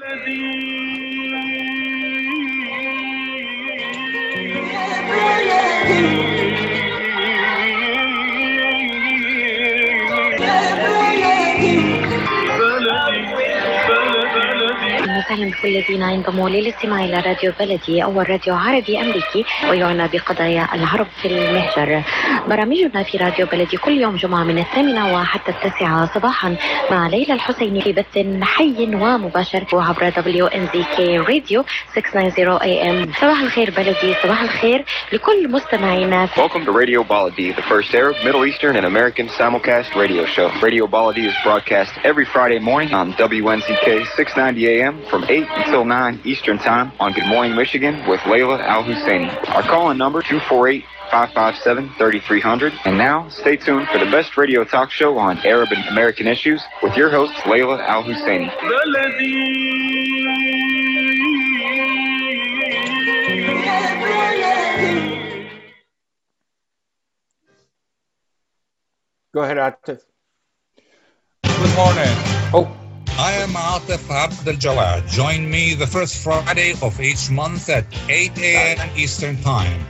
أهلا بكل الذين ينضموا للاستماع إلى راديو بلدي أول راديو عربي أمريكي ويعنى بقضايا العرب في المهجر. برامجنا في راديو بلدي كل يوم جمعة من 8 وحتى 9 صباحا مع ليلى الحسيني في بث حي ومباشر وعبر WNZK راديو 690 AM. صباح الخير بلدي، صباح الخير لكل مستمعينا. Welcome to Radio Baladi, the first Arab, Middle Eastern and American simulcast radio show. Radio Baladi is broadcast every Friday morning on WNZK 690 AM from 8 until 9 Eastern Time on Good Morning Michigan with Layla Al-Husseini. Our call-in number 248-557-3300. And now, stay tuned for the best radio talk show on Arab and American issues with your host, Layla Al-Husseini. Go ahead, Atef. Good morning. Oh. I am Atef Abdeljawad. Join me the first Friday of each month at 8 a.m. Eastern Time.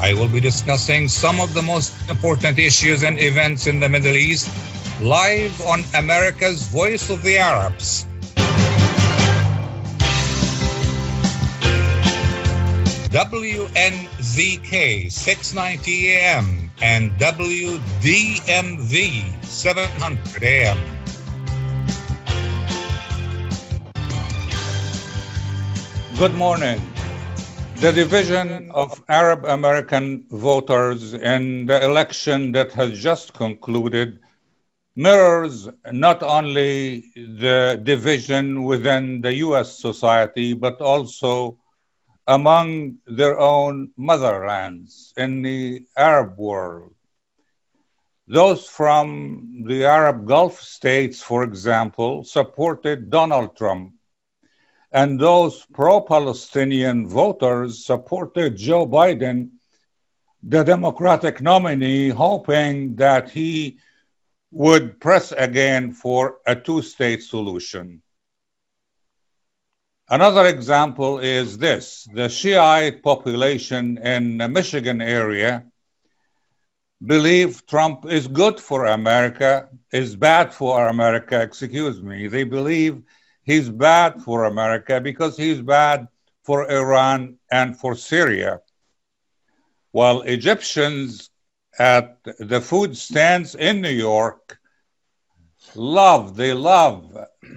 I will be discussing some of the most important issues and events in the Middle East live on America's Voice of the Arabs. WNZK 690 AM. And WDMV 700 AM. Good morning. The division of Arab American voters in the election that has just concluded mirrors not only the division within the U.S. society, but also among their own motherlands in the Arab world. Those from the Arab Gulf states, for example, supported Donald Trump, and those pro-Palestinian voters supported Joe Biden, the Democratic nominee, hoping that he would press again for a two-state solution. Another example is this. The Shiite population in the Michigan area believe Trump is good for America, is bad for America, They believe he's bad for America because he's bad for Iran and for Syria. While Egyptians at the food stands in New York love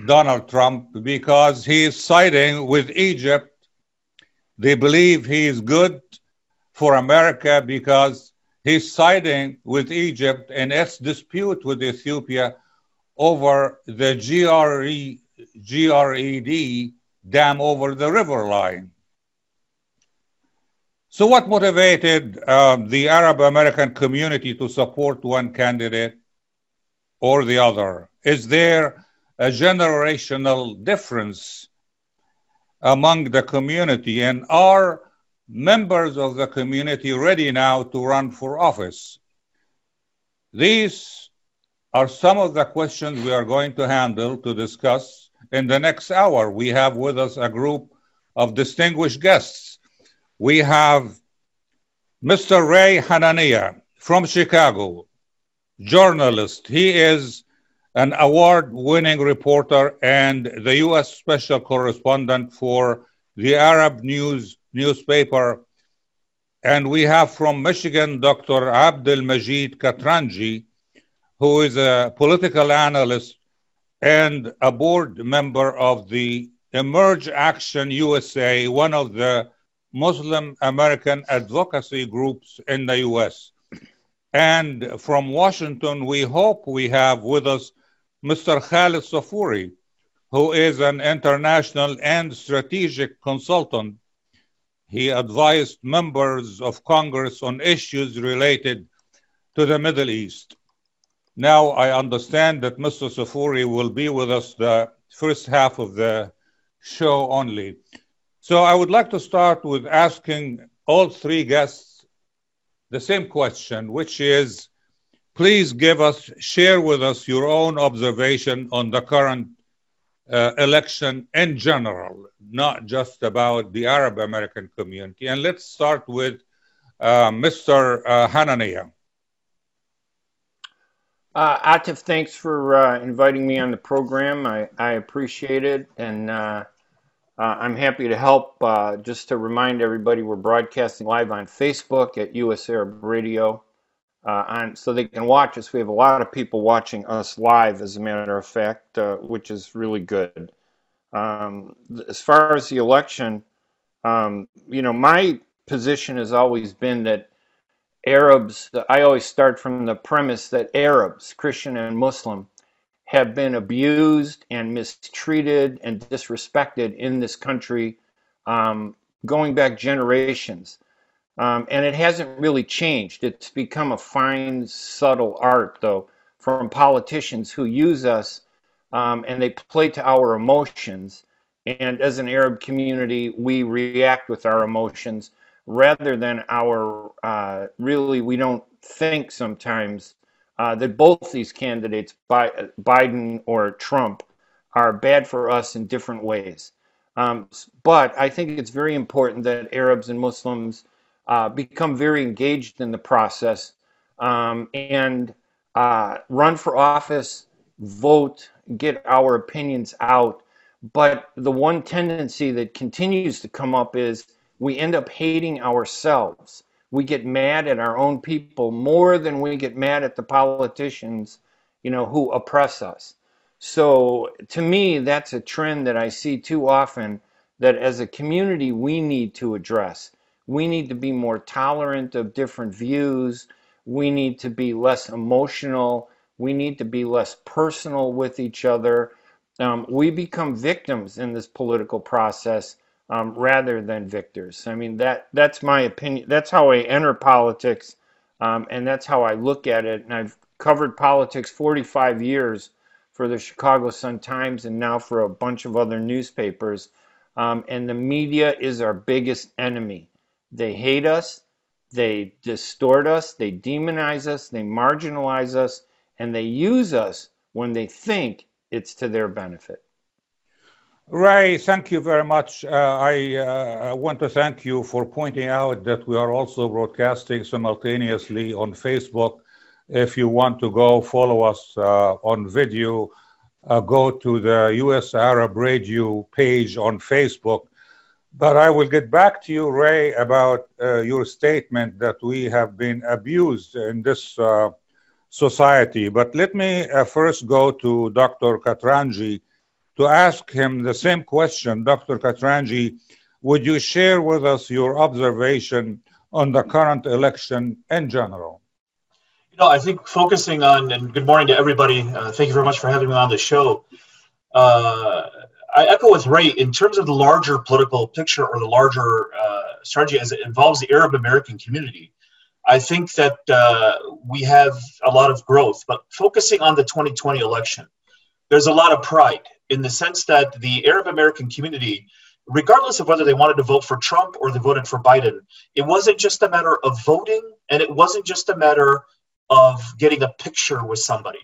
Donald Trump because he is siding with Egypt. They believe he is good for America because he's siding with Egypt and its dispute with Ethiopia over the GERD dam over the river line. So what motivated the Arab-American community to support one candidate or the other? Is there a generational difference among the community? And are members of the community ready now to run for office? These are some of the questions we are going to handle to discuss in the next hour. We have with us a group of distinguished guests. We have Mr. Ray Hanania from Chicago, journalist. He is an award-winning reporter and the U.S. special correspondent for the Arab News newspaper. And we have from Michigan, Dr. Abdul-Majeed Katranji, who is a political analyst and a board member of the Emerge Action USA, one of the Muslim American advocacy groups in the U.S. And from Washington, we hope we have with us Mr. Khaled Safouri, who is an international and strategic consultant. He advised members of Congress on issues related to the Middle East. Now I understand that Mr. Safouri will be with us the first half of the show only. So I would like to start with asking all three guests the same question, which is, Please share with us your own observation on the current election in general, not just about the Arab American community. And let's start with Mr. Hanania. Atef, thanks for inviting me on the program. I appreciate it, and I'm happy to help. Just to remind everybody, we're broadcasting live on Facebook at U.S. Arab Radio, so they can watch us. We have a lot of people watching us live, as a matter of fact, which is really good. As far as the election, my position has always been that Arabs, I always start from the premise that Arabs, Christian and Muslim, have been abused and mistreated and disrespected in this country going back generations. And it hasn't really changed. It's become a fine, subtle art, though, from politicians who use us and they play to our emotions. And as an Arab community, we react with our emotions. Rather than our, we don't think sometimes that both these candidates, Biden or Trump, are bad for us in different ways. But I think it's very important that Arabs and Muslims become very engaged in the process and run for office, vote, get our opinions out. But the one tendency that continues to come up is we end up hating ourselves. We get mad at our own people more than we get mad at the politicians, who oppress us. So to me, that's a trend that I see too often, that as a community, we need to address. We need to be more tolerant of different views. We need to be less emotional. We need to be less personal with each other. We become victims in this political process. Rather than victors. I mean, that's my opinion. That's how I enter politics, and that's how I look at it. And I've covered politics 45 years for the Chicago Sun-Times and now for a bunch of other newspapers. And the media is our biggest enemy. They hate us. They distort us. They demonize us. They marginalize us. And they use us when they think it's to their benefit. Ray, thank you very much. I want to thank you for pointing out that we are also broadcasting simultaneously on Facebook. If you want to go follow us on video, go to the U.S. Arab Radio page on Facebook. But I will get back to you, Ray, about your statement that we have been abused in this society. But let me first go to Dr. Katranji to ask him the same question. Dr. Katranji, would you share with us your observation on the current election in general? I think focusing on, and good morning to everybody. Thank you very much for having me on the show. I echo with Ray, in terms of the larger political picture or the larger strategy as it involves the Arab American community, I think that we have a lot of growth, but focusing on the 2020 election, there's a lot of pride in the sense that the Arab American community, regardless of whether they wanted to vote for Trump or they voted for Biden, it wasn't just a matter of voting, and it wasn't just a matter of getting a picture with somebody.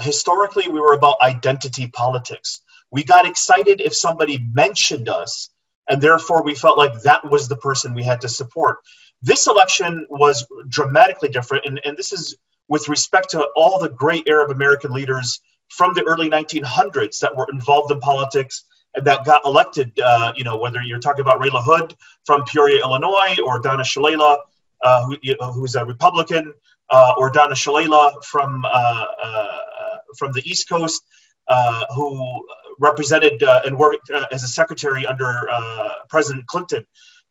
Historically, we were about identity politics. We got excited if somebody mentioned us, and therefore we felt like that was the person we had to support. This election was dramatically different, and this is with respect to all the great Arab American leaders from the early 1900s that were involved in politics and that got elected, whether you're talking about Ray LaHood from Peoria, Illinois, or Donna Shalala, who's a Republican, or Donna Shalala from the East Coast, who represented and worked as a secretary under President Clinton.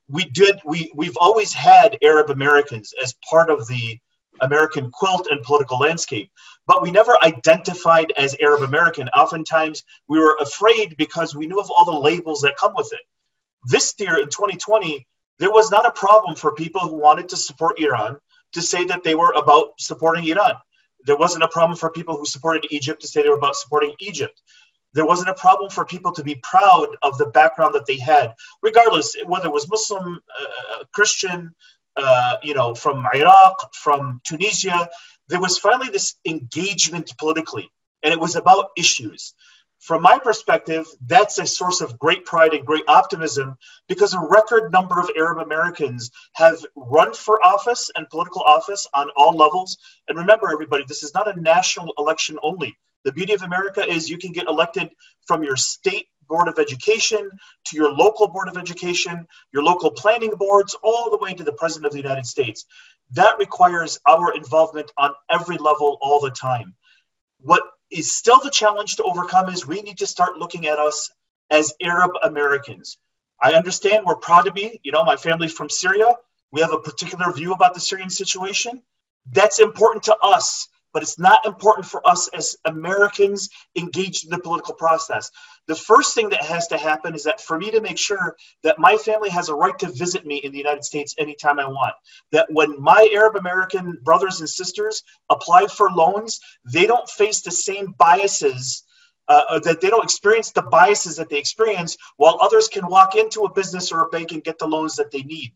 We've always had Arab Americans as part of the American quilt and political landscape, but we never identified as Arab American. Oftentimes we were afraid because we knew of all the labels that come with it. This year in 2020, there was not a problem for people who wanted to support Iran to say that they were about supporting Iran. There wasn't a problem for people who supported Egypt to say they were about supporting Egypt. There wasn't a problem for people to be proud of the background that they had, regardless whether it was Muslim, Christian, from Iraq, from Tunisia. there was finally this engagement politically, and it was about issues. From my perspective, that's a source of great pride and great optimism, because a record number of Arab Americans have run for office and political office on all levels. And remember, everybody, this is not a national election only. The beauty of America is you can get elected from your state board of education to your local board of education, your local planning boards, all the way to the president of the United States. That requires our involvement on every level all the time. What is still the challenge to overcome is we need to start looking at us as Arab Americans. I understand we're proud to be, my family's from Syria. We have a particular view about the Syrian situation. That's important to us, but it's not important for us as Americans engaged in the political process. The first thing that has to happen is that for me to make sure that my family has a right to visit me in the United States anytime I want, that when my Arab American brothers and sisters apply for loans, they don't face the same biases, that they don't experience the biases that they experience, while others can walk into a business or a bank and get the loans that they need.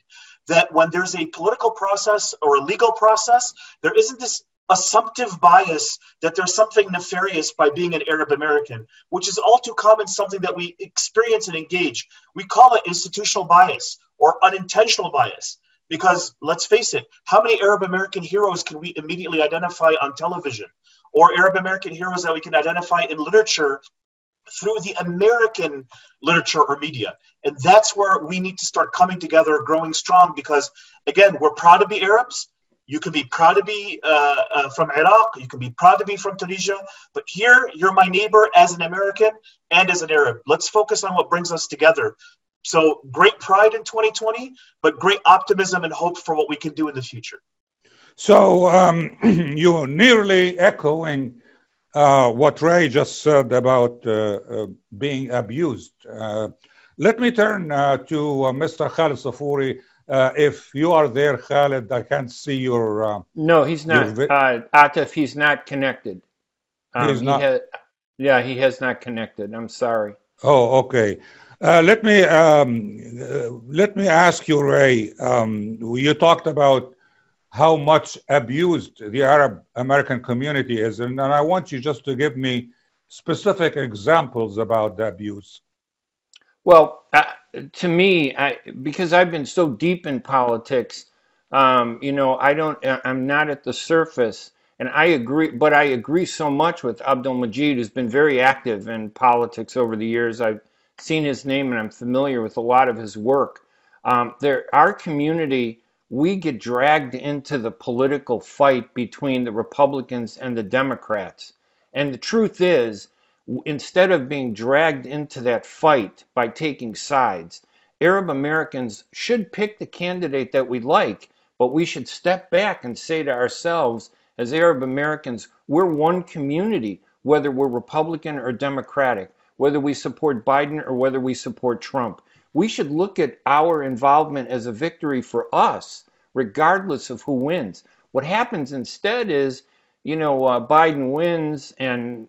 That when there's a political process or a legal process, there isn't this assumptive bias that there's something nefarious by being an Arab American, which is all too common, something that we experience and engage. We call it institutional bias or unintentional bias, because let's face it, how many Arab American heroes can we immediately identify on television, or Arab American heroes that we can identify in literature through the American literature or media? And that's where we need to start coming together, growing strong, because again, we're proud to be Arabs. You can be proud to be from Iraq, you can be proud to be from Tunisia, but here you're my neighbor as an American and as an Arab. Let's focus on what brings us together. So great pride in 2020, but great optimism and hope for what we can do in the future. So you're nearly echoing what Ray just said about being abused. Let me turn to Mr. Khaled Safouri. If you are there, Khaled, I can't see your... no, he's not. Atef, he's not connected. He's not? He has not connected. I'm sorry. Oh, okay. Let me ask you, Ray. You talked about how much abused the Arab American community is, and I want you just to give me specific examples about the abuse. Well, to me, because I've been so deep in politics, I'm not at the surface, and I agree so much with Abdul-Majeed, who's been very active in politics over the years. I've seen his name and I'm familiar with a lot of his work. Our community, we get dragged into the political fight between the Republicans and the Democrats. And the truth is, instead of being dragged into that fight by taking sides, Arab Americans should pick the candidate that we like, but we should step back and say to ourselves, as Arab Americans, we're one community, whether we're Republican or Democratic, whether we support Biden or whether we support Trump. We should look at our involvement as a victory for us, regardless of who wins. What happens instead is, Biden wins and,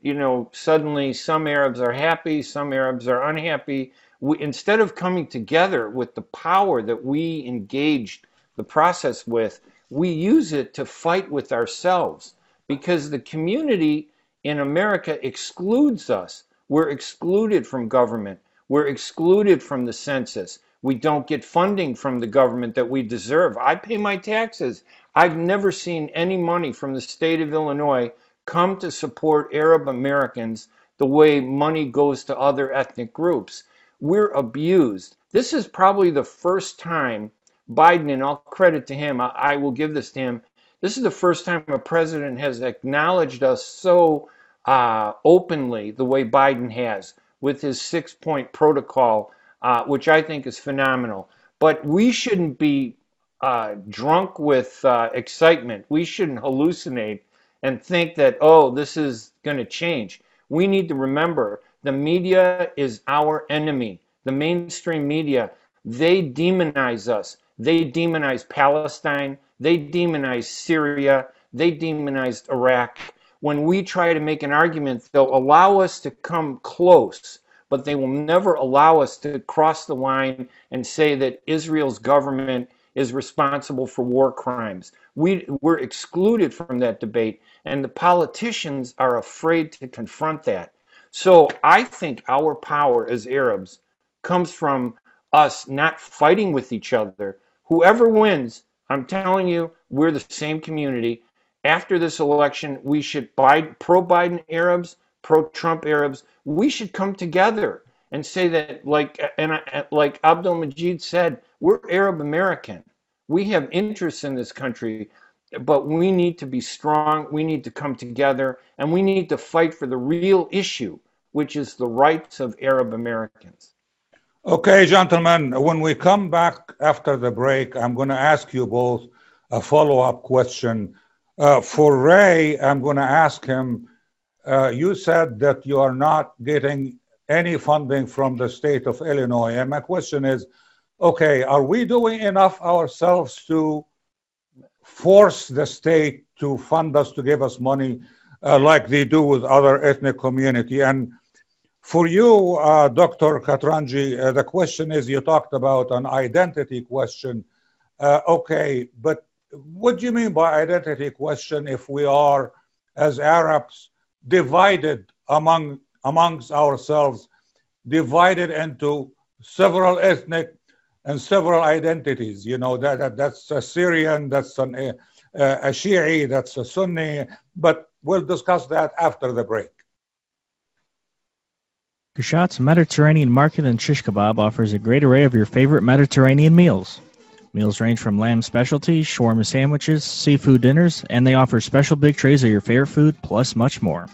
suddenly some Arabs are happy, some Arabs are unhappy. Instead of coming together with the power that we engaged the process with, we use it to fight with ourselves, because the community in America excludes us. We're excluded from government. We're excluded from the census. We don't get funding from the government that we deserve. I pay my taxes. I've never seen any money from the state of Illinois come to support Arab Americans the way money goes to other ethnic groups. We're abused. This is probably the first time Biden, and all credit to him, I will give this to him, this is the first time a president has acknowledged us so openly the way Biden has, with his 6-point protocol, which I think is phenomenal. But we shouldn't be drunk with excitement. We shouldn't hallucinate and think that, this is going to change. We need to remember the media is our enemy. The mainstream media, they demonize us. They demonize Palestine. They demonize Syria. They demonized Iraq. When we try to make an argument, they'll allow us to come close, but they will never allow us to cross the line and say that Israel's government is responsible for war crimes. We're excluded from that debate, and the politicians are afraid to confront that. So I think our power as Arabs comes from us not fighting with each other. Whoever wins, I'm telling you, we're the same community. After this election, we should pro-Biden Arabs, pro-Trump Arabs, we should come together and say that, like Abdul-Majeed said, we're Arab American. We have interests in this country, but we need to be strong. We need to come together, and we need to fight for the real issue, which is the rights of Arab Americans. Okay, gentlemen, when we come back after the break, I'm going to ask you both a follow-up question. For Ray, I'm going to ask him, you said that you are not getting any funding from the state of Illinois. And my question is, okay, are we doing enough ourselves to force the state to fund us, to give us money like they do with other ethnic community? And for you, Dr. Katranji, the question is, you talked about an identity question. Okay, but what do you mean by identity question if we are, as Arabs, divided amongst ourselves, divided into several ethnic and several identities? You know, that's a Syrian, that's a Shi'i, that's a Sunni, but we'll discuss that after the break. Gushat's Mediterranean Market and Shish Kebab offers a great array of your favorite Mediterranean meals. Meals range from lamb specialties, shawarma sandwiches, seafood dinners, and they offer special big trays of your favorite food, plus much more.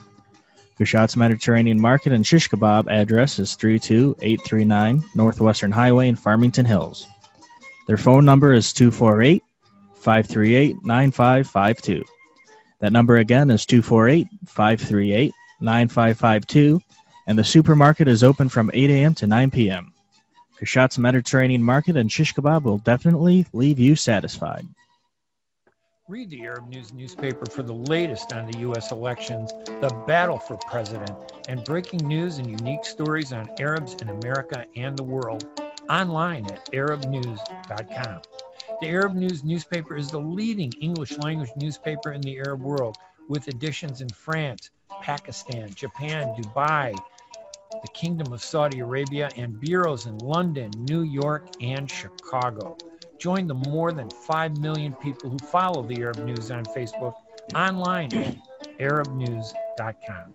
Gushat's Mediterranean Market and Shish Kebab address is 32839 Northwestern Highway in Farmington Hills. Their phone number is 248-538-9552. That number again is 248-538-9552, and the supermarket is open from 8 a.m. to 9 p.m. Gushat's Mediterranean Market and Shish Kebab will definitely leave you satisfied. Read the Arab News newspaper for the latest on the U.S. elections, the battle for president, and breaking news and unique stories on Arabs in America and the world, online at arabnews.com. The Arab News newspaper is the leading English-language newspaper in the Arab world, with editions in France, Pakistan, Japan, Dubai, the Kingdom of Saudi Arabia, and bureaus in London, New York, and Chicago. Join the more than 5 million people who follow the Arab News on Facebook, online at arabnews.com.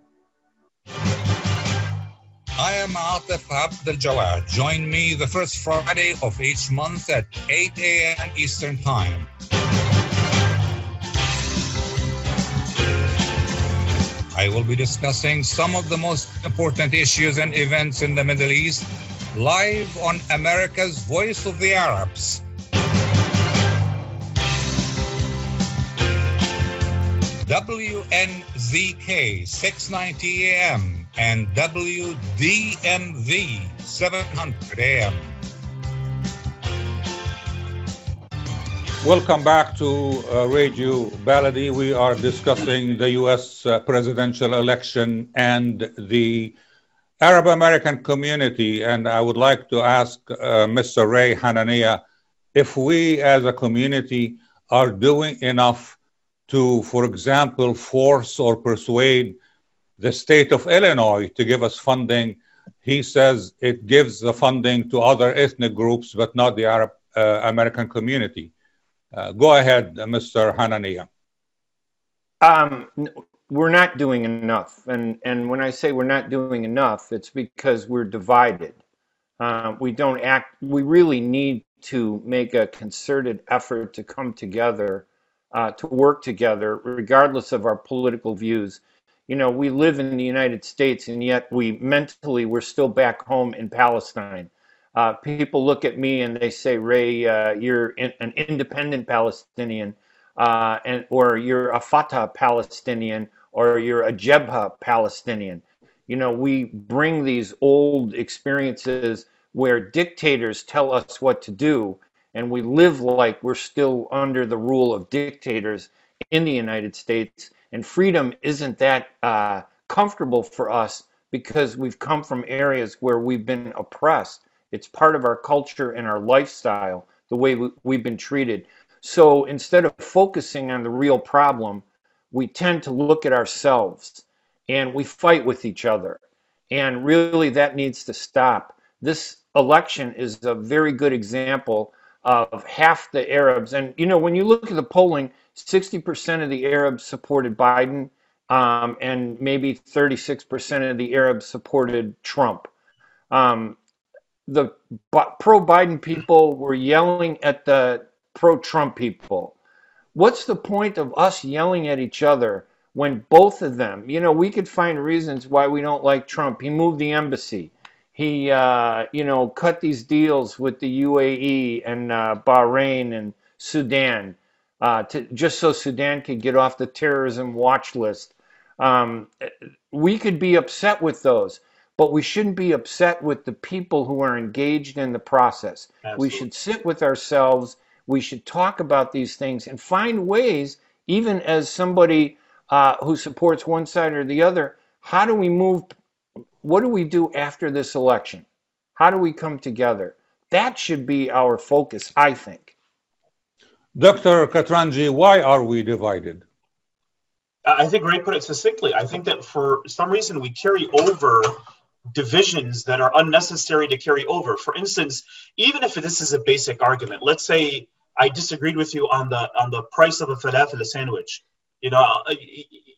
I am Atef Abdeljawad. Join me the first Friday of each month at 8 a.m. Eastern Time. I will be discussing some of the most important issues and events in the Middle East live on America's Voice of the Arabs. WNZK 690 AM. and WDMV 700 AM. Welcome back to Radio Baladi. We are discussing the U.S. Presidential election and the Arab American community. And I would like to ask Mr. Ray Hanania if we as a community are doing enough to, for example, force or persuade the state of Illinois to give us funding. He says it gives the funding to other ethnic groups, but not the Arab American community. Go ahead, Mr. Hanania. We're not doing enough. And when I say we're not doing enough, it's because we're divided. We don't act. We really need to make a concerted effort to come together, to work together, regardless of our political views. You know, we live in the United States, and yet we're still back home in Palestine. People look at me and they say, Ray, you're an independent Palestinian, or you're a Fatah Palestinian, or you're a Jebha Palestinian. You know, we bring these old experiences where dictators tell us what to do, and we live like we're still under the rule of dictators in the United States. And freedom isn't that comfortable for us because we've come from areas where we've been oppressed. It's part of our culture and our lifestyle, the way we've been treated. So instead of focusing on the real problem, we tend to look at ourselves and we fight with each other. And really that needs to stop. This election is a very good example of half the Arabs. And, you know, when you look at the polling, 60% of the Arabs supported Biden, and maybe 36% of the Arabs supported Trump. The pro-Biden people were yelling at the pro-Trump people. What's the point of us yelling at each other when both of them, you know, we could find reasons why we don't like Trump. He moved the embassy. He, cut these deals with the UAE and Bahrain and Sudan, just so Sudan could get off the terrorism watch list. We could be upset with those. But we shouldn't be upset with the people who are engaged in the process. Absolutely. We should sit with ourselves. We should talk about these things and find ways, even as somebody who supports one side or the other, how do we move? What do we do after this election? How do we come together? That should be our focus, I think. Dr. Katranji, why are we divided? I think Ray put it succinctly. I think that for some reason we carry over divisions that are unnecessary to carry over. For instance, even if this is a basic argument, let's say I disagreed with you on the price of a falafel sandwich. You know,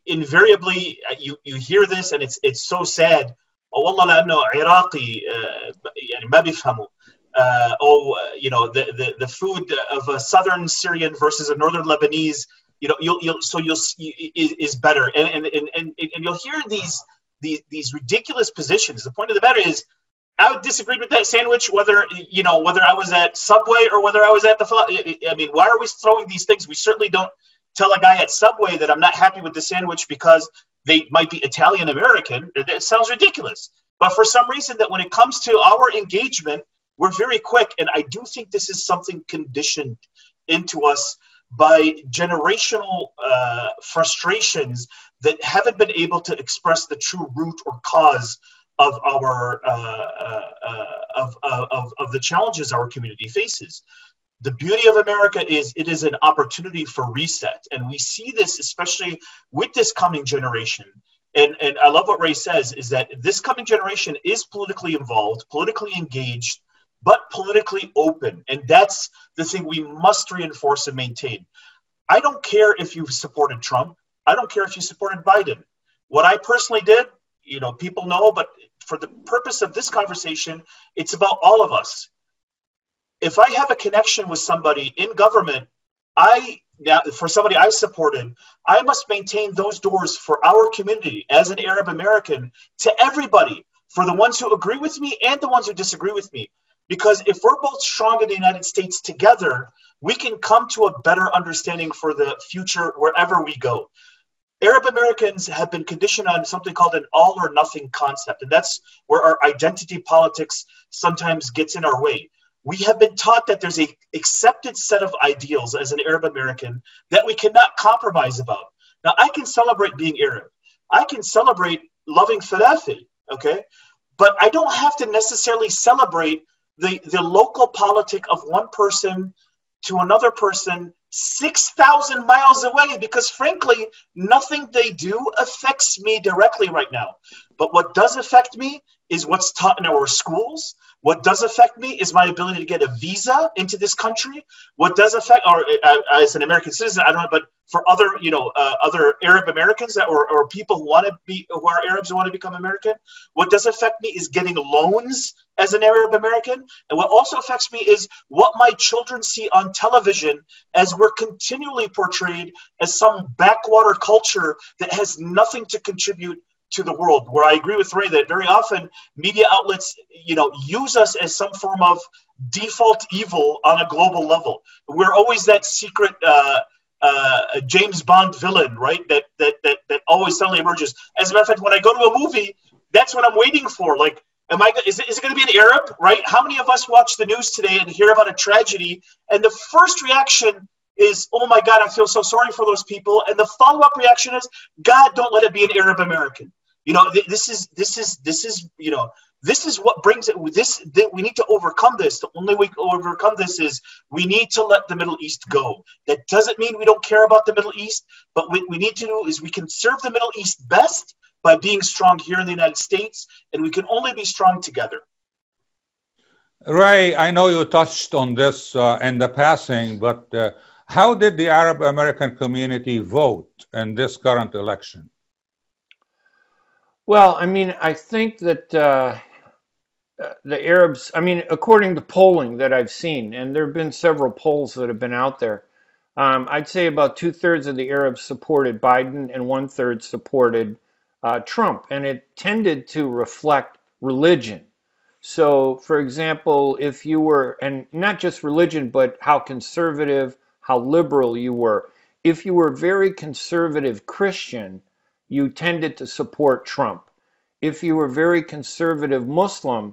invariably you hear this and it's so sad. Oh, wallah la'anno Iraqi yani ma bifhamu. The food of a southern Syrian versus a northern Lebanese. You know, is better, and you'll hear these ridiculous positions. The point of the matter is, I disagreed with that sandwich, whether I was at Subway or whether I was at the. I mean, why are we throwing these things? We certainly don't tell a guy at Subway that I'm not happy with the sandwich because they might be Italian American. That sounds ridiculous, but for some reason, that when it comes to our engagement, we're very quick, and I do think this is something conditioned into us by generational frustrations that haven't been able to express the true root or cause of our of the challenges our community faces. The beauty of America is it is an opportunity for reset, and we see this especially with this coming generation. And I love what Ray says is that this coming generation is politically involved, politically engaged, but politically open. And that's the thing we must reinforce and maintain. I don't care if you supported Trump. I don't care if you supported Biden. What I personally did, you know, people know, but for the purpose of this conversation, it's about all of us. If I have a connection with somebody in government, for somebody I supported, I must maintain those doors for our community as an Arab American to everybody, for the ones who agree with me and the ones who disagree with me. Because if we're both strong in the United States together, we can come to a better understanding for the future wherever we go. Arab Americans have been conditioned on something called an all or nothing concept. And that's where our identity politics sometimes gets in our way. We have been taught that there's an accepted set of ideals as an Arab American that we cannot compromise about. Now, I can celebrate being Arab. I can celebrate loving falafel, okay? But I don't have to necessarily celebrate the local politic of one person to another person 6,000 miles away, because frankly, nothing they do affects me directly right now. But what does affect me is what's taught in our schools. What does affect me is my ability to get a visa into this country. What does affect, or as an American citizen, I don't know, but for other, you know, other Arab Americans that, or people who want to be, who are Arabs who want to become American, what does affect me is getting loans as an Arab American. And what also affects me is what my children see on television, as we're continually portrayed as some backwater culture that has nothing to contribute to the world. Where I agree with Ray that very often media outlets, you know, use us as some form of default evil on a global level. We're always that secret James Bond villain, right? That always suddenly emerges. As a matter of fact, when I go to a movie, that's what I'm waiting for. Like, is it going to be an Arab, right? How many of us watch the news today and hear about a tragedy, and the first reaction is, oh my God, I feel so sorry for those people, and the follow-up reaction is, God, don't let it be an Arab American. You know, this is you know, this is what brings it. We need to overcome this. The only way to overcome this is we need to let the Middle East go. That doesn't mean we don't care about the Middle East, but what we need to do is we can serve the Middle East best by being strong here in the United States, and we can only be strong together. Ray, I know you touched on this in the passing, but how did the Arab American community vote in this current election? Well, I mean, I think that the Arabs, I mean, according to polling that I've seen, and there have been several polls that have been out there, I'd say about 2/3 of the Arabs supported Biden and 1/3 supported Trump, and it tended to reflect religion. So, for example, if you were, and not just religion, but how conservative, how liberal you were. If you were very conservative Christian, you tended to support Trump. If you were very conservative Muslim,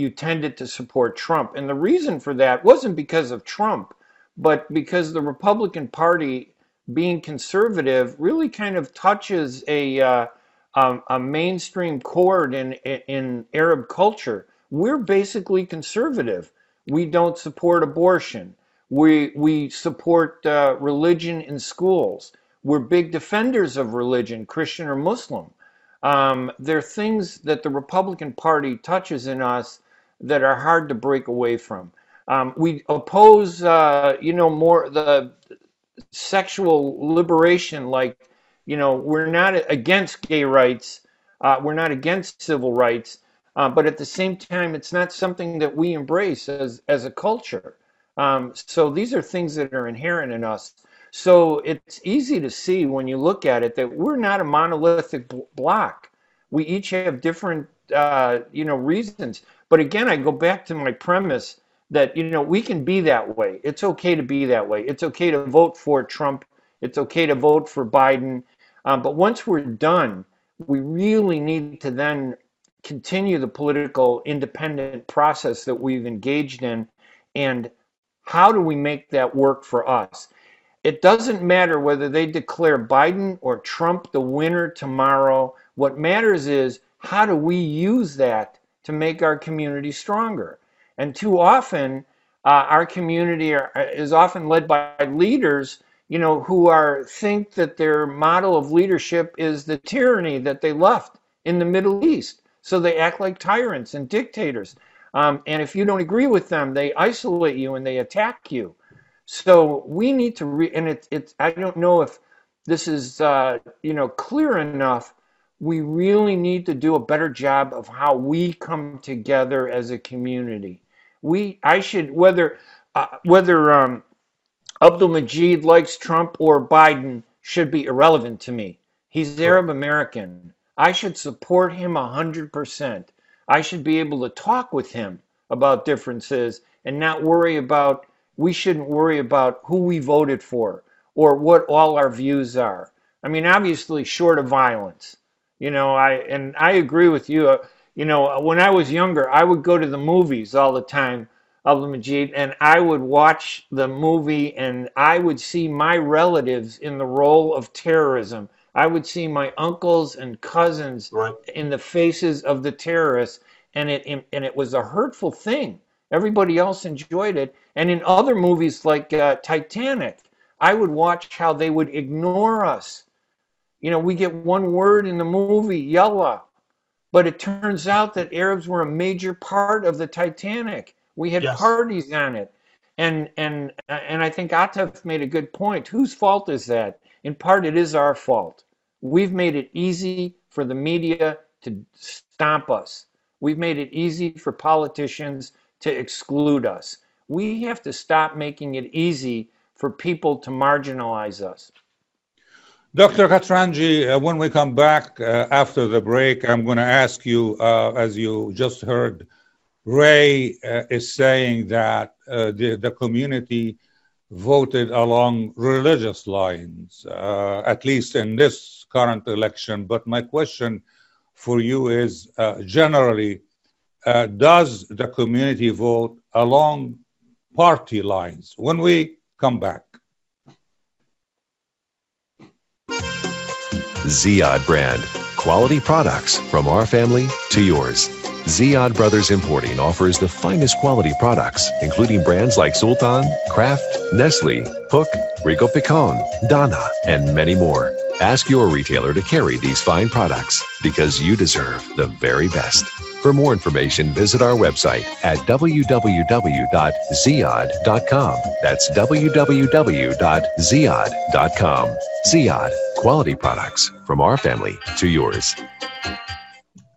you tended to support Trump. And the reason for that wasn't because of Trump, but because the Republican Party, being conservative, really kind of touches a mainstream chord in Arab culture. We're basically conservative. We don't support abortion. We support religion in schools. We're big defenders of religion, Christian or Muslim. There are things that the Republican Party touches in us that are hard to break away from. We oppose, more the sexual liberation. Like, you know, we're not against gay rights. We're not against civil rights. But at the same time, it's not something that we embrace as a culture. So these are things that are inherent in us. So it's easy to see when you look at it that we're not a monolithic block. We each have different, reasons. But again, I go back to my premise that, you know, we can be that way. It's okay to be that way. It's okay to vote for Trump. It's okay to vote for Biden. But once we're done, we really need to then continue the political independent process that we've engaged in, and how do we make that work for us? It doesn't matter whether they declare Biden or Trump the winner tomorrow. What matters is, how do we use that to make our community stronger? And too often, our community is often led by leaders, you know, who think that their model of leadership is the tyranny that they left in the Middle East. So they act like tyrants and dictators. And if you don't agree with them, they isolate you and they attack you. So we need to, I don't know if this is, clear enough. We really need to do a better job of how we come together as a community. Whether Abdul-Majeed likes Trump or Biden should be irrelevant to me. He's Arab American. I should support him 100%. I should be able to talk with him about differences and not worry about, we shouldn't worry about who we voted for or what all our views are. I mean, obviously short of violence. You know, I agree with you. You know, when I was younger, I would go to the movies all the time, Abdul-Majeed, and I would watch the movie and I would see my relatives in the role of terrorism. I would see my uncles and cousins right. in the faces of the terrorists, and it was a hurtful thing. Everybody else enjoyed it. And in other movies like Titanic, I would watch how they would ignore us. You know, we get one word in the movie, yalla. But it turns out that Arabs were a major part of the Titanic. We had yes. parties on it. And I think Atef made a good point. Whose fault is that? In part, it is our fault. We've made it easy for the media to stomp us. We've made it easy for politicians to exclude us. We have to stop making it easy for people to marginalize us. Dr. Katranji, when we come back after the break, I'm going to ask you, as you just heard, Ray is saying that the community voted along religious lines, at least in this current election. But my question for you is, generally, does the community vote along party lines? When we come back. Ziad brand. Quality products from our family to yours. Ziad Brothers Importing offers the finest quality products, including brands like Sultan, Kraft, Nestle, Hook, Rico Picon, Donna, and many more. Ask your retailer to carry these fine products because you deserve the very best. For more information, visit our website at www.ziad.com. That's www.ziad.com. Ziad, quality products from our family to yours.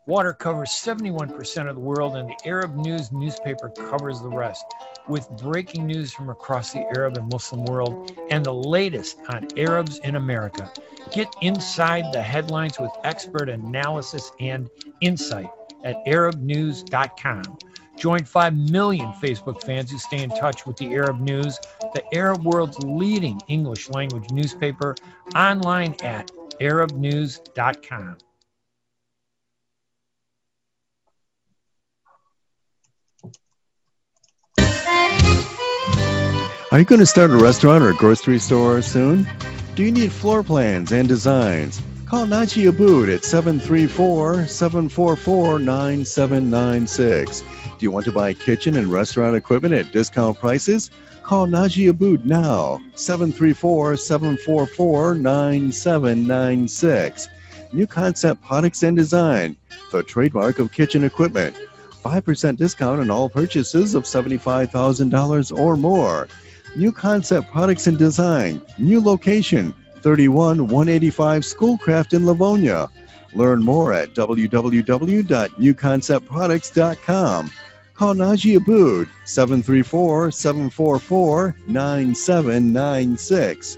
Water covers 71% of the world, and the Arab News newspaper covers the rest, with breaking news from across the Arab and Muslim world and the latest on Arabs in America. Get inside the headlines with expert analysis and insight at ArabNews.com. Join 5 million Facebook fans who stay in touch with the Arab News, the Arab world's leading English language newspaper, online at ArabNews.com. Are you going to start a restaurant or a grocery store soon? Do you need floor plans and designs? Call Naji Aboud at 734-744-9796. Do you want to buy kitchen and restaurant equipment at discount prices? Call Naji Aboud now, 734-744-9796. New Concept Products and Design, the trademark of kitchen equipment. 5% discount on all purchases of $75,000 or more. New Concept Products and Design, new location, 31185 Schoolcraft in Livonia. Learn more at www.newconceptproducts.com. Call Naji Aboud, 734-744-9796.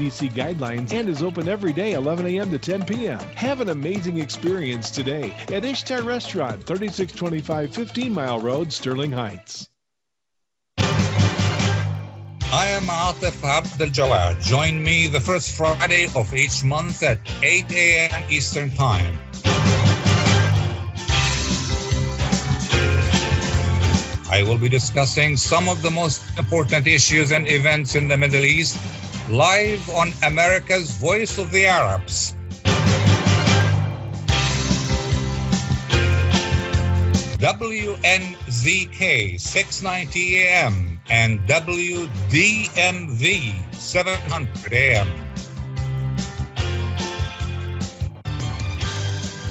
guidelines and is open every day 11 a.m. to 10 p.m. Have an amazing experience today at Ishtar Restaurant, 3625 15 Mile Road, Sterling Heights. I am Atef Abdeljawad. Join me the first Friday of each month at 8 a.m. Eastern Time. I will be discussing some of the most important issues and events in the Middle East live on America's Voice of the Arabs. WNZK 690 AM and WDMV 700 AM.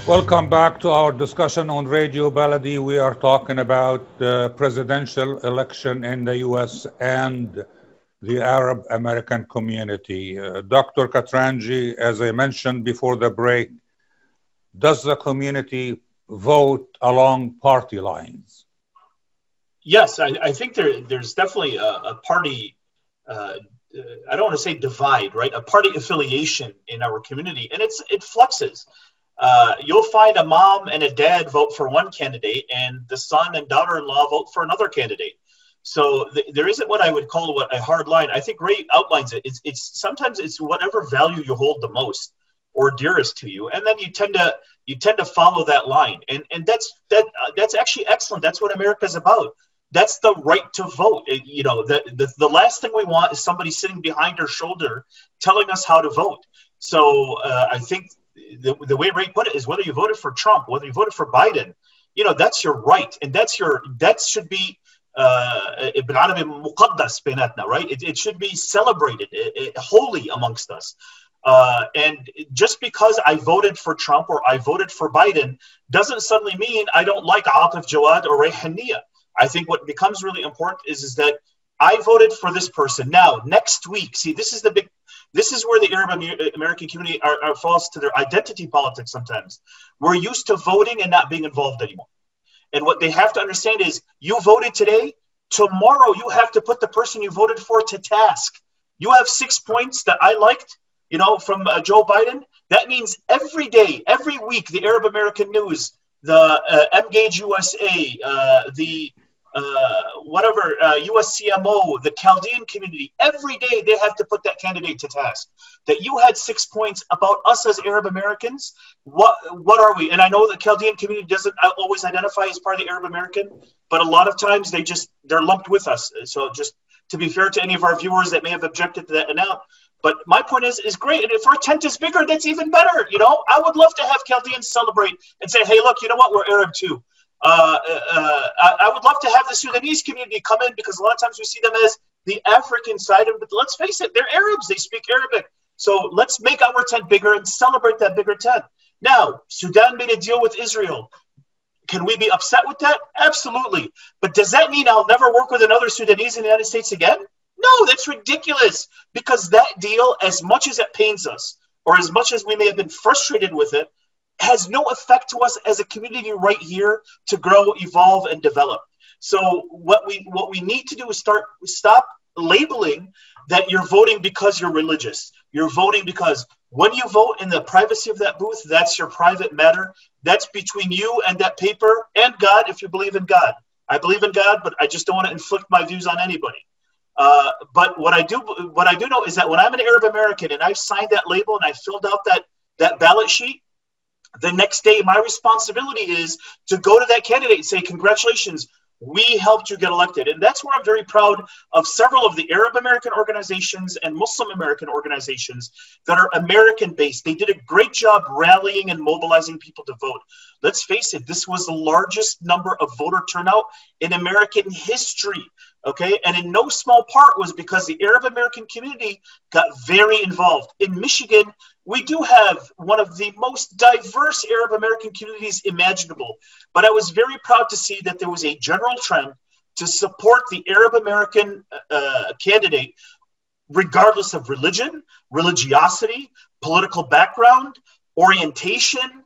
Welcome back to our discussion on Radio Baladi. We are talking about the presidential election in the U.S. and the Arab American community. Dr. Katranji, as I mentioned before the break, does the community vote along party lines? Yes, I think there's definitely a party, I don't want to say divide, right? A party affiliation in our community, and it fluxes. You'll find a mom and a dad vote for one candidate, and the son and daughter-in-law vote for another candidate. So there isn't what I would call a hard line. I think Ray outlines it. It's sometimes it's whatever value you hold the most or dearest to you, and then you tend to follow that line. And that's actually excellent. That's what America's about. That's the right to vote. The last thing we want is somebody sitting behind our shoulder telling us how to vote. So I think the way Ray put it is whether you voted for Trump, whether you voted for Biden, that's your right, and that should be right? It should be celebrated wholly amongst us. And just because I voted for Trump or I voted for Biden doesn't suddenly mean I don't like Atef Jawad or Ray Hanania. I think what becomes really important is that I voted for this person. Now, next week, see, this is where the Arab American community falls to their identity politics sometimes. We're used to voting and not being involved anymore. And what they have to understand is you voted today, tomorrow you have to put the person you voted for to task. You have 6 points that I liked, from Joe Biden. That means every day, every week, the Arab American News, the Emerge USA, USCMO, the Chaldean community, every day they have to put that candidate to task. That you had 6 points about us as Arab Americans. What are we? And I know the Chaldean community doesn't always identify as part of the Arab American, but a lot of times they're lumped with us. So just to be fair to any of our viewers that may have objected to that now, but my point is great. And if our tent is bigger, that's even better. I would love to have Chaldeans celebrate and say, hey, look, you know what? We're Arab too. I would love to have the Sudanese community come in because a lot of times we see them as the African side, but let's face it, they're Arabs, they speak Arabic. So let's make our tent bigger and celebrate that bigger tent. Now, Sudan made a deal with Israel. Can we be upset with that? Absolutely. But does that mean I'll never work with another Sudanese in the United States again? No, that's ridiculous, because that deal, as much as it pains us, or as much as we may have been frustrated with it, has no effect to us as a community right here to grow, evolve, and develop. So what we need to do is stop labeling that you're voting because you're religious. You're voting because when you vote in the privacy of that booth, that's your private matter. That's between you and that paper and God, if you believe in God. I believe in God, but I just don't want to inflict my views on anybody. But what I do know is that when I'm an Arab American and I've signed that label and I filled out that ballot sheet, the next day, my responsibility is to go to that candidate and say, congratulations, we helped you get elected. And that's where I'm very proud of several of the Arab American organizations and Muslim American organizations that are American-based. They did a great job rallying and mobilizing people to vote. Let's face it, this was the largest number of voter turnout in American history. Okay, and in no small part was because the Arab American community got very involved. In Michigan, we do have one of the most diverse Arab American communities imaginable. But I was very proud to see that there was a general trend to support the Arab American candidate, regardless of religion, religiosity, political background, orientation,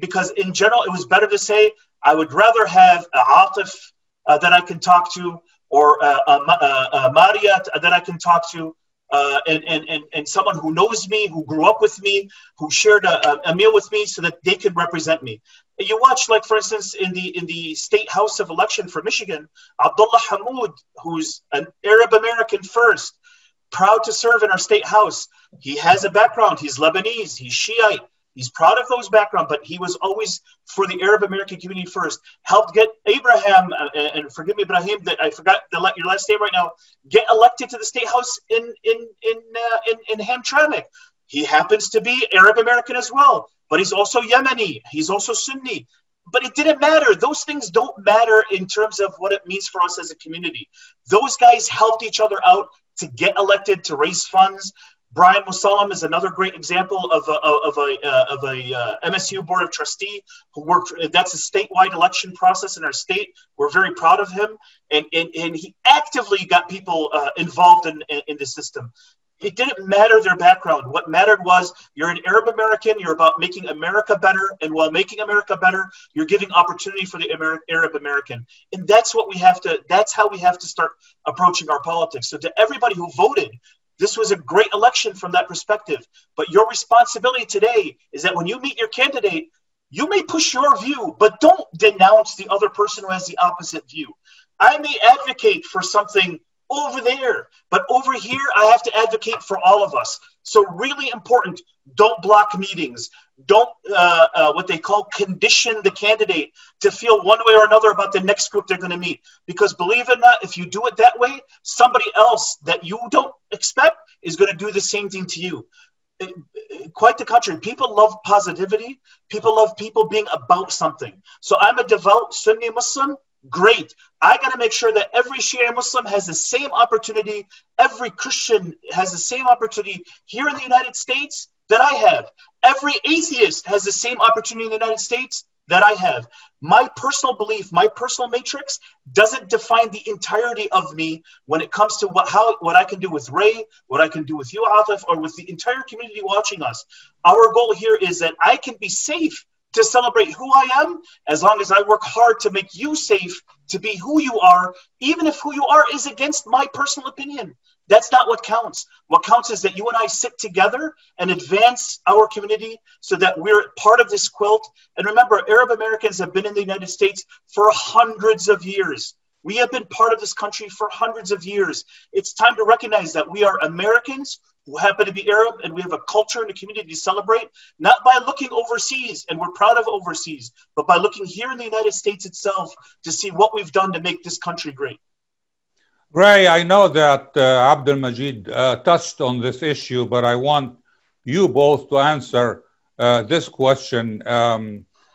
because in general, it was better to say, I would rather have a Atef that I can talk to, or Maria that I can talk to, and someone who knows me, who grew up with me, who shared a meal with me, so that they could represent me. And you watch, like for instance, in the state house of election for Michigan, Abdullah Hammoud, who's an Arab American first, proud to serve in our state house. He has a background. He's Lebanese. He's Shiite. He's proud of those background, but he was always for the Arab American community first. Helped get Abraham, and forgive me, Ibrahim, that I forgot your last name right now, get elected to the state house in Hamtramck. He happens to be Arab American as well, but he's also Yemeni. He's also Sunni. But it didn't matter. Those things don't matter in terms of what it means for us as a community. Those guys helped each other out to get elected, to raise funds. Brian Mussolm is another great example of a MSU Board of Trustees who worked. That's a statewide election process in our state. We're very proud of him, and he actively got people involved in the system. It didn't matter their background. What mattered was you're an Arab American. You're about making America better. And while making America better, you're giving opportunity for the Arab American. And that's what we have to, that's how we have to start approaching our politics. So to everybody who voted, this was a great election from that perspective. But your responsibility today is that when you meet your candidate, you may push your view, but don't denounce the other person who has the opposite view. I may advocate for something over there, but over here I have to advocate for all of us. So really important, don't block meetings. Don't what they call condition the candidate to feel one way or another about the next group they're going to meet. Because believe it or not, if you do it that way, somebody else that you don't expect is going to do the same thing to you. Quite the contrary. People love positivity. People love people being about something. So I'm a devout Sunni Muslim. Great. I got to make sure that every Shia Muslim has the same opportunity, every Christian has the same opportunity here in the United States that I have. Every atheist has the same opportunity in the United States that I have. My personal belief, my personal matrix doesn't define the entirety of me when it comes to what I can do with Ray, what I can do with you, Atef, or with the entire community watching us. Our goal here is that I can be safe to celebrate who I am, as long as I work hard to make you safe to be who you are, even if who you are is against my personal opinion. That's not what counts. What counts is that you and I sit together and advance our community so that we're part of this quilt. And remember, Arab Americans have been in the United States for hundreds of years. We have been part of this country for hundreds of years. It's time to recognize that we are Americans who happen to be Arab, and we have a culture and a community to celebrate, not by looking overseas, and we're proud of overseas, but by looking here in the United States itself to see what we've done to make this country great. Ray, I know that Abdul-Majeed touched on this issue, but I want you both to answer this question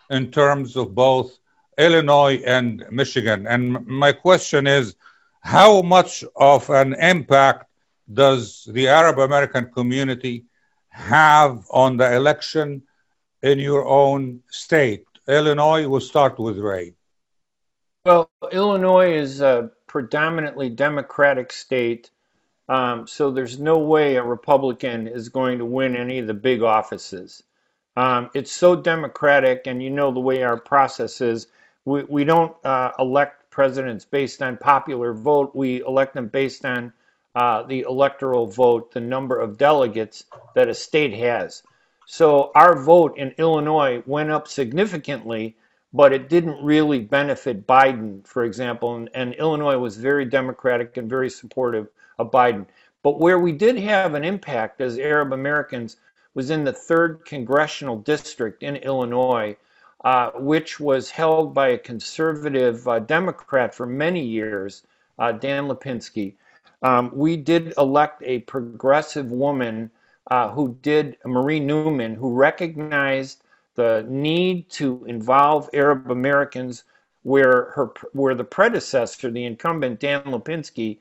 in terms of both Illinois and Michigan. And my question is, how much of an impact does the Arab American community have on the election in your own state? Illinois, we'll start with Ray. Well, Illinois is a predominantly Democratic state, so there's no way a Republican is going to win any of the big offices. It's so Democratic, and you know the way our process is. We don't elect presidents based on popular vote. We elect them based on the electoral vote, the number of delegates that a state has. So our vote in Illinois went up significantly, but it didn't really benefit Biden, for example, and Illinois was very Democratic and very supportive of Biden. But where we did have an impact as Arab Americans was in the 3rd Congressional District in Illinois, which was held by a conservative Democrat for many years, Dan Lipinski. We did elect a progressive woman Marie Newman, who recognized the need to involve Arab Americans where the predecessor, the incumbent Dan Lipinski,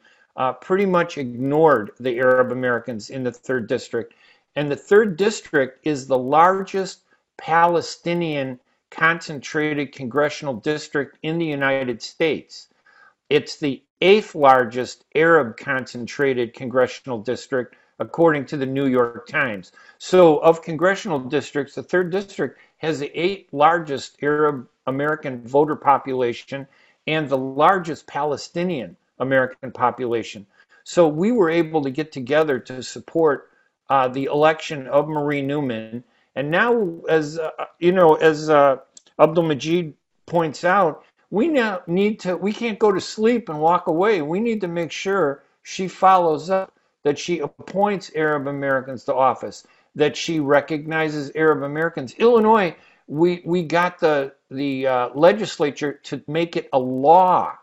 pretty much ignored the Arab Americans in the 3rd District. And the 3rd District is the largest Palestinian concentrated congressional district in the United States. It's the 8th largest Arab concentrated congressional district, according to the New York Times. So of congressional districts, the 3rd district has the 8th largest Arab American voter population and the largest Palestinian American population. So we were able to get together to support the election of Marie Newman. And now, as Abdul-Majeed points out, we now we can't go to sleep and walk away. We need to make sure she follows up, that she appoints Arab Americans to office, that she recognizes Arab Americans. Illinois, we got the legislature to make it a law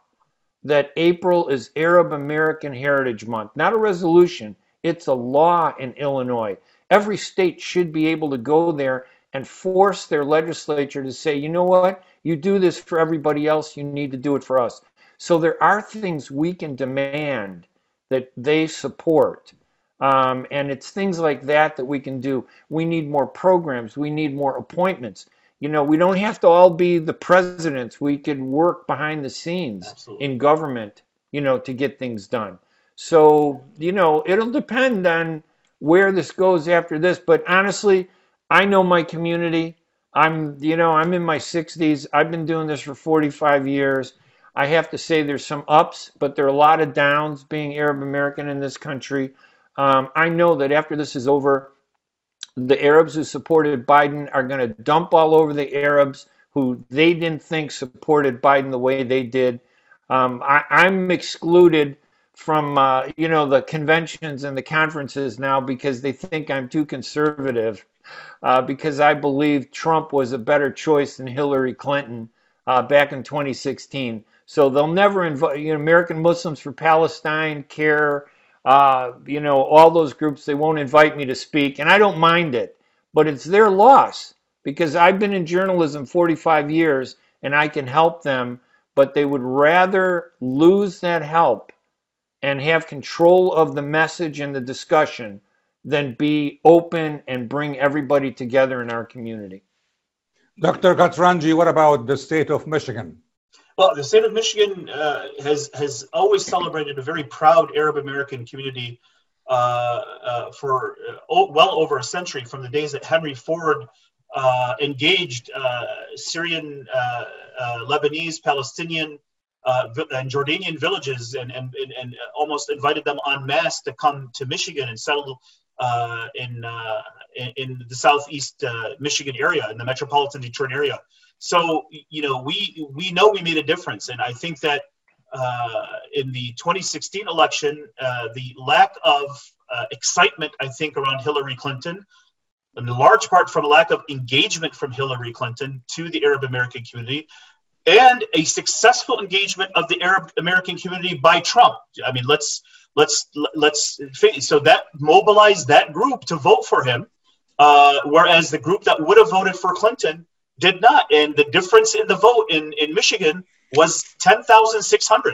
that April is Arab American Heritage Month. Not a resolution, it's a law in Illinois. Every state should be able to go there and force their legislature to say, you know what? You do this for everybody else, you need to do it for us. So there are things we can demand that they support And it's things like that that we can do. We need more programs. We need more appointments. You know, we don't have to all be the presidents. We can work behind the scenes Absolutely. In government, you know, to get things done. So, you know, it'll depend on where this goes after this. But honestly, I know my community. I'm in my 60s. I've been doing this for 45 years. I have to say there's some ups, but there are a lot of downs being Arab American in this country. I know that after this is over, the Arabs who supported Biden are going to dump all over the Arabs who they didn't think supported Biden the way they did. I'm excluded from, the conventions and the conferences now because they think I'm too conservative because I believe Trump was a better choice than Hillary Clinton back in 2016. So they'll never invite American Muslims for Palestine, CARE, all those groups, they won't invite me to speak, and I don't mind it, but it's their loss because I've been in journalism 45 years and I can help them, but they would rather lose that help and have control of the message and the discussion than be open and bring everybody together in our community. Dr. Katranji, what about the state of Michigan? Well, the state of Michigan has always celebrated a very proud Arab American community for well over a century, from the days that Henry Ford engaged Syrian, Lebanese, Palestinian, and Jordanian villages and almost invited them en masse to come to Michigan and settle in the southeast Michigan area, in the metropolitan Detroit area. So, we know we made a difference. And I think that in the 2016 election, the lack of excitement, I think, around Hillary Clinton, in large part from a lack of engagement from Hillary Clinton to the Arab American community, and a successful engagement of the Arab American community by Trump. I mean, so that mobilized that group to vote for him, whereas the group that would have voted for Clinton did not, and the difference in the vote in Michigan was 10,600.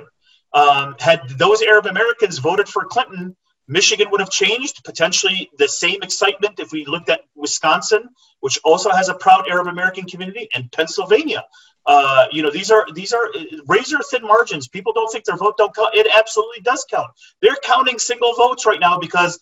Had those Arab Americans voted for Clinton, Michigan would have changed, potentially the same excitement if we looked at Wisconsin, which also has a proud Arab American community, and Pennsylvania. These are razor thin margins. People don't think their vote don't count. It absolutely does count. They're counting single votes right now because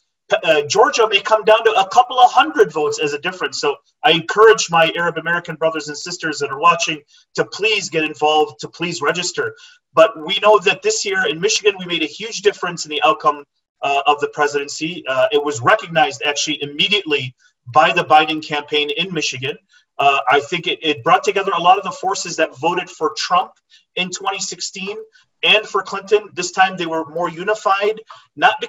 Georgia may come down to a couple of hundred votes as a difference. So I encourage my Arab American brothers and sisters that are watching to please get involved, to please register. But we know that this year in Michigan, we made a huge difference in the outcome of the presidency. It was recognized actually immediately by the Biden campaign in Michigan. I think it brought together a lot of the forces that voted for Trump in 2016 and for Clinton. This time they were more unified, but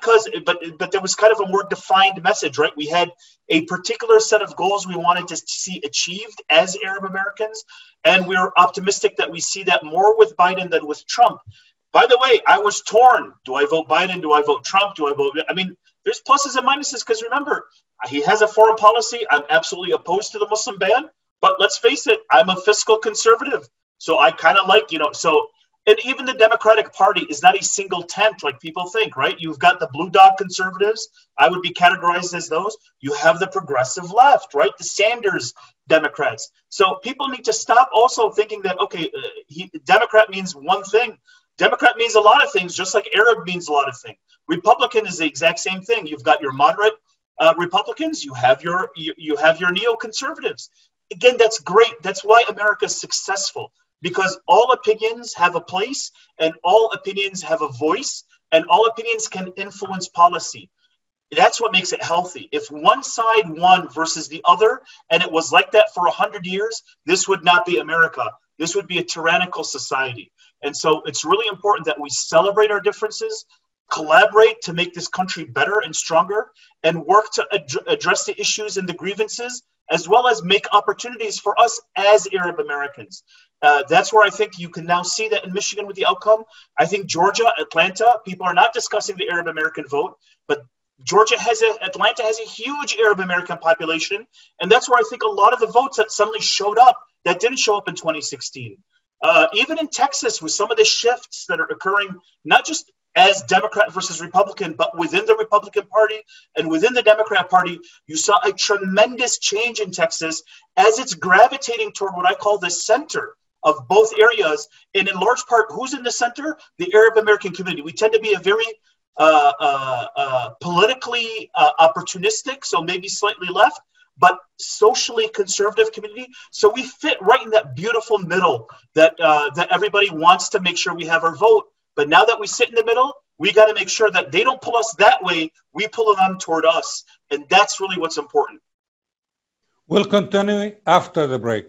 there was kind of a more defined message, right? We had a particular set of goals we wanted to see achieved as Arab Americans, and we were optimistic that we see that more with Biden than with Trump. By the way, I was torn. Do I vote Biden? Do I vote Trump? I mean, there's pluses and minuses because remember, he has a foreign policy. I'm absolutely opposed to the Muslim ban, but let's face it, I'm a fiscal conservative. So I kind of like, and even the Democratic Party is not a single tent like people think, right? You've got the blue dog conservatives. I would be categorized as those. You have the progressive left, right? The Sanders Democrats. So people need to stop also thinking that, okay, Democrat means one thing. Democrat means a lot of things, just like Arab means a lot of things. Republican is the exact same thing. You've got your moderate Republicans. You have your neoconservatives. Again, that's great. That's why America is successful. Because all opinions have a place, and all opinions have a voice, and all opinions can influence policy. That's what makes it healthy. If one side won versus the other, and it was like that for 100 years, this would not be America. This would be a tyrannical society. And so it's really important that we celebrate our differences, collaborate to make this country better and stronger, and work to address the issues and the grievances, as well as make opportunities for us as Arab Americans. That's where I think you can now see that in Michigan with the outcome. I think Georgia, Atlanta, people are not discussing the Arab American vote, but Georgia Atlanta has a huge Arab American population. And that's where I think a lot of the votes that suddenly showed up that didn't show up in 2016. Even in Texas with some of the shifts that are occurring, not just as Democrat versus Republican, but within the Republican Party and within the Democrat Party, you saw a tremendous change in Texas as it's gravitating toward what I call the center of both areas. And in large part, who's in the center? The Arab American community. We tend to be a very politically opportunistic, so maybe slightly left, but socially conservative community. So we fit right in that beautiful middle that that everybody wants to make sure we have our vote. But now that we sit in the middle, we got to make sure that they don't pull us that way. We pull them toward us. And that's really what's important. We'll continue after the break.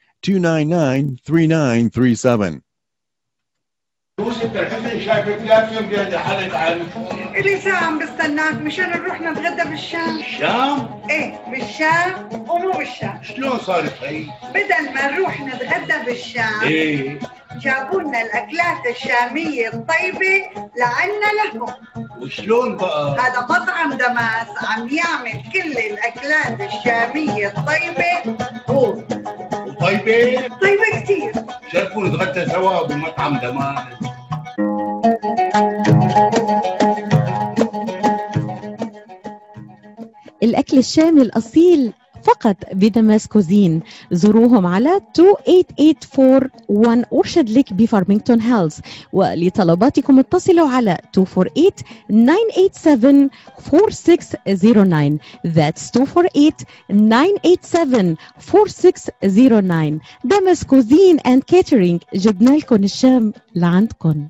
299-3937. فلوس انت الحسن شايفك لا يوم قاعد حلت عن الي ساعه عم بستناك مشان نروح نتغدى بالشام. الشام؟ ايه بالشام ومو بالشام. شلون صارت هي؟ بدل ما نروح نتغدى بالشام ايه جابوا لنا الاكلات الشاميه الطيبه لعنا لهم. وشلون بقى؟ هذا مطعم دماس عم يعمل كل الاكلات الشاميه الطيبه هو طيبة؟ طيبة كتير. شاركوا نتغدى سوا بمطعم دماس. الأكل الشامي الأصيل فقط بدماس كوزين. زوروهم على 28841 أورشد ليك بفارمينغتون هيلز. ولطلباتكم اتصلوا على 248-987-4609. That's 248-987-4609. دماس كوزين and catering. جبنا لكم الشام لعندكم.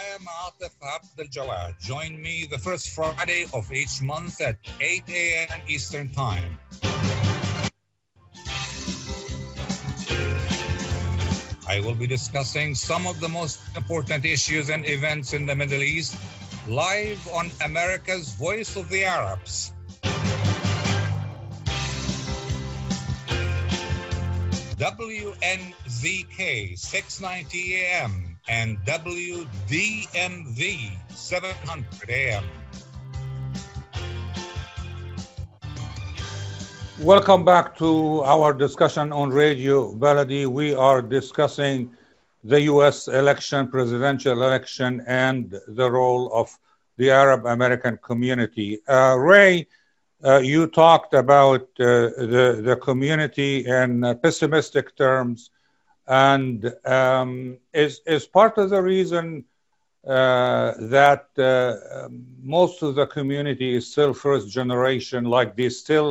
I am Atef Abdeljawad. Join me the first Friday of each month at 8 a.m. Eastern Time. I will be discussing some of the most important issues and events in the Middle East live on America's Voice of the Arabs. WNZK 690 AM. And WDMV 700 AM. Welcome back to our discussion on Radio Baladi. We are discussing the U.S. election, presidential election, and the role of the Arab American community. Ray, you talked about the community in pessimistic terms. And is part of the reason that most of the community is still first generation, like they still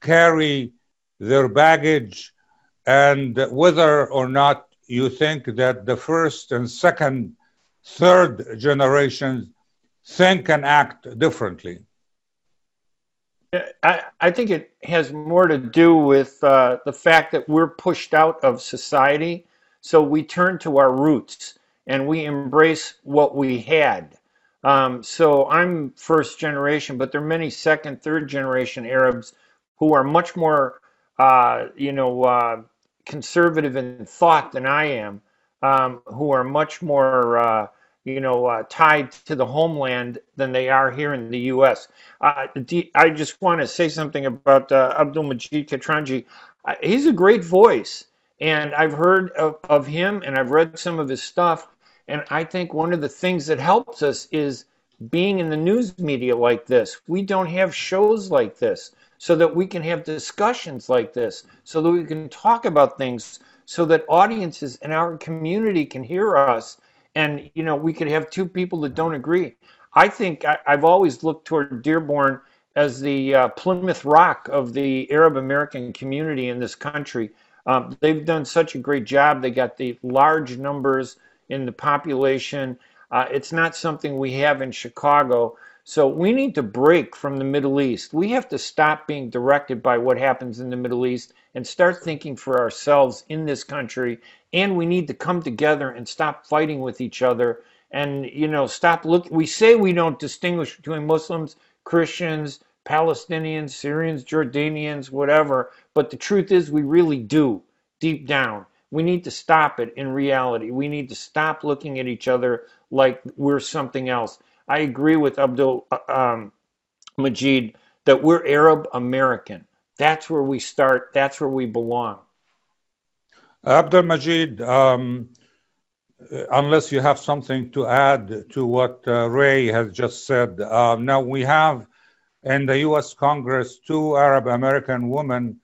carry their baggage, and whether or not you think that the first and second, third generations think and act differently? I think it has more to do with the fact that we're pushed out of society, so we turn to our roots and we embrace what we had. So I'm first generation, but there are many second, third generation Arabs who are much more, conservative in thought than I am. who are much more, tied to the homeland than they are here in the U.S. I just want to say something about Abdul-Majeed Katranji. He's a great voice, and I've heard of him, and I've read some of his stuff, and I think one of the things that helps us is being in the news media like this. We don't have shows like this, so that we can have discussions like this, so that we can talk about things, so that audiences in our community can hear us. And, you know, we could have two people that don't agree. I think I've always looked toward Dearborn as the Plymouth Rock of the Arab American community in this country. They've done such a great job. They got the large numbers in the population. It's not something we have in Chicago. So we need to break from the Middle East. We have to stop being directed by what happens in the Middle East and start thinking for ourselves in this country. And we need to come together and stop fighting with each other and, you know, stop looking. We say we don't distinguish between Muslims, Christians, Palestinians, Syrians, Jordanians, whatever. But the truth is we really do deep down. We need to stop it in reality. We need to stop looking at each other like we're something else. I agree with Abdul-Majeed that we're Arab American. That's where we start. That's where we belong. Abdul-Majeed, unless you have something to add to what Ray has just said, now we have in the U.S. Congress two Arab American women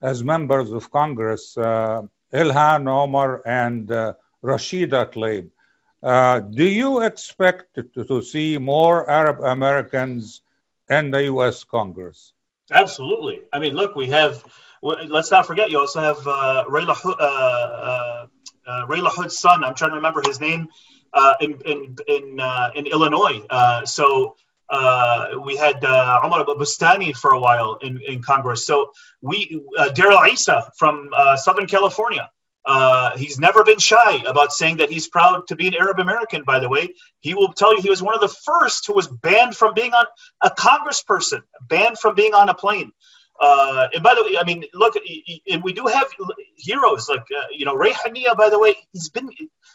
as members of Congress, Ilhan Omar and Rashida Tlaib. Do you expect to see more Arab Americans in the U.S. Congress? Absolutely. I mean, look, we have... Let's not forget, you also have Ray LaHood's son. I'm trying to remember his name in Illinois. So we had Omar Bustani for a while in Congress. So we Daryl Issa from Southern California. He's never been shy about saying that he's proud to be an Arab American. By the way, he will tell you he was one of the first who was banned from being on a congressperson, banned from being on a plane. And by the way, I mean, look, and we do have heroes like, Ray Hanania, by the way,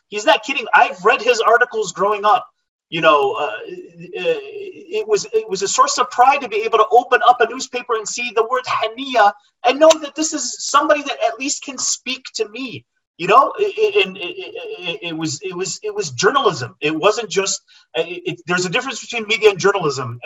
he's not kidding. I've read his articles growing up, it was a source of pride to be able to open up a newspaper and see the word Hanania and know that this is somebody that at least can speak to me. It was journalism. It wasn't just. There's a difference between media and journalism.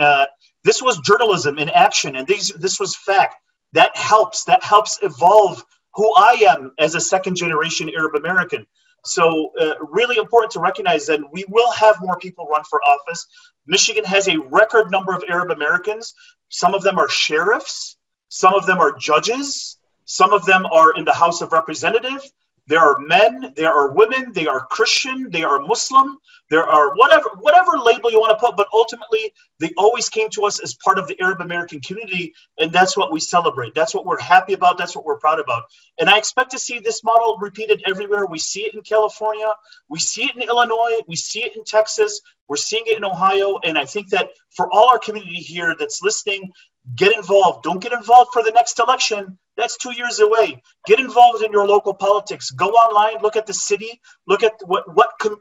This was journalism in action, and this was fact. That helps. That helps evolve who I am as a second generation Arab American. So really important to recognize that we will have more people run for office. Michigan has a record number of Arab Americans. Some of them are sheriffs. Some of them are judges. Some of them are in the House of Representatives. There are men, there are women, they are Christian, they are Muslim, there are whatever label you want to put, but ultimately they always came to us as part of the Arab American community, and that's what we celebrate. That's what we're happy about, that's what we're proud about. And I expect to see this model repeated everywhere. We see it in California, we see it in Illinois, we see it in Texas, we're seeing it in Ohio, and I think that for all our community here that's listening, get involved. Don't get involved for the next election. That's 2 years away. Get involved in your local politics. Go online, look at the city, look at what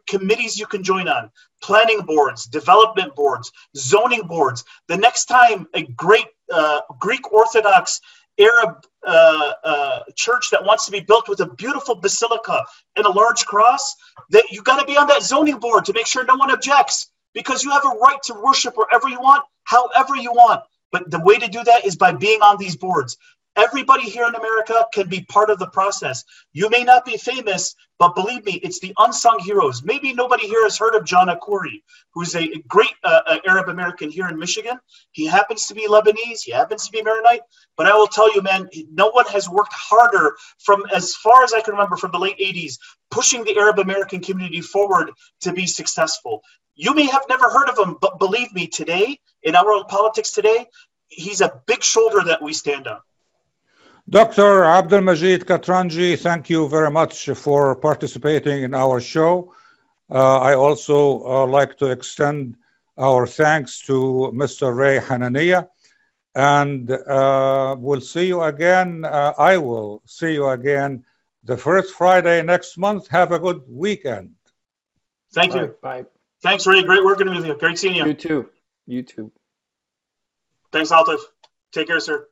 committees you can join on. Planning boards, development boards, zoning boards. The next time a great Greek Orthodox Arab church that wants to be built with a beautiful basilica and a large cross, that you got to be on that zoning board to make sure no one objects, because you have a right to worship wherever you want, however you want. But the way to do that is by being on these boards. Everybody here in America can be part of the process. You may not be famous, but believe me, it's the unsung heroes. Maybe nobody here has heard of John Akuri, who's a great Arab American here in Michigan. He happens to be Lebanese. He happens to be Maronite. But I will tell you, man, no one has worked harder from as far as I can remember from the late 80s, pushing the Arab American community forward to be successful. You may have never heard of him, but believe me, today, in our world politics today, he's a big shoulder that we stand on. Dr. Abdul-Majeed Katranji, thank you very much for participating in our show. I also like to extend our thanks to Mr. Ray Hanania, and we'll see you again. I will see you again the first Friday next month. Have a good weekend. Thank you. Bye. Thanks, Ray. Great working with you. Great seeing you. You too. Thanks, Atef. Take care, sir.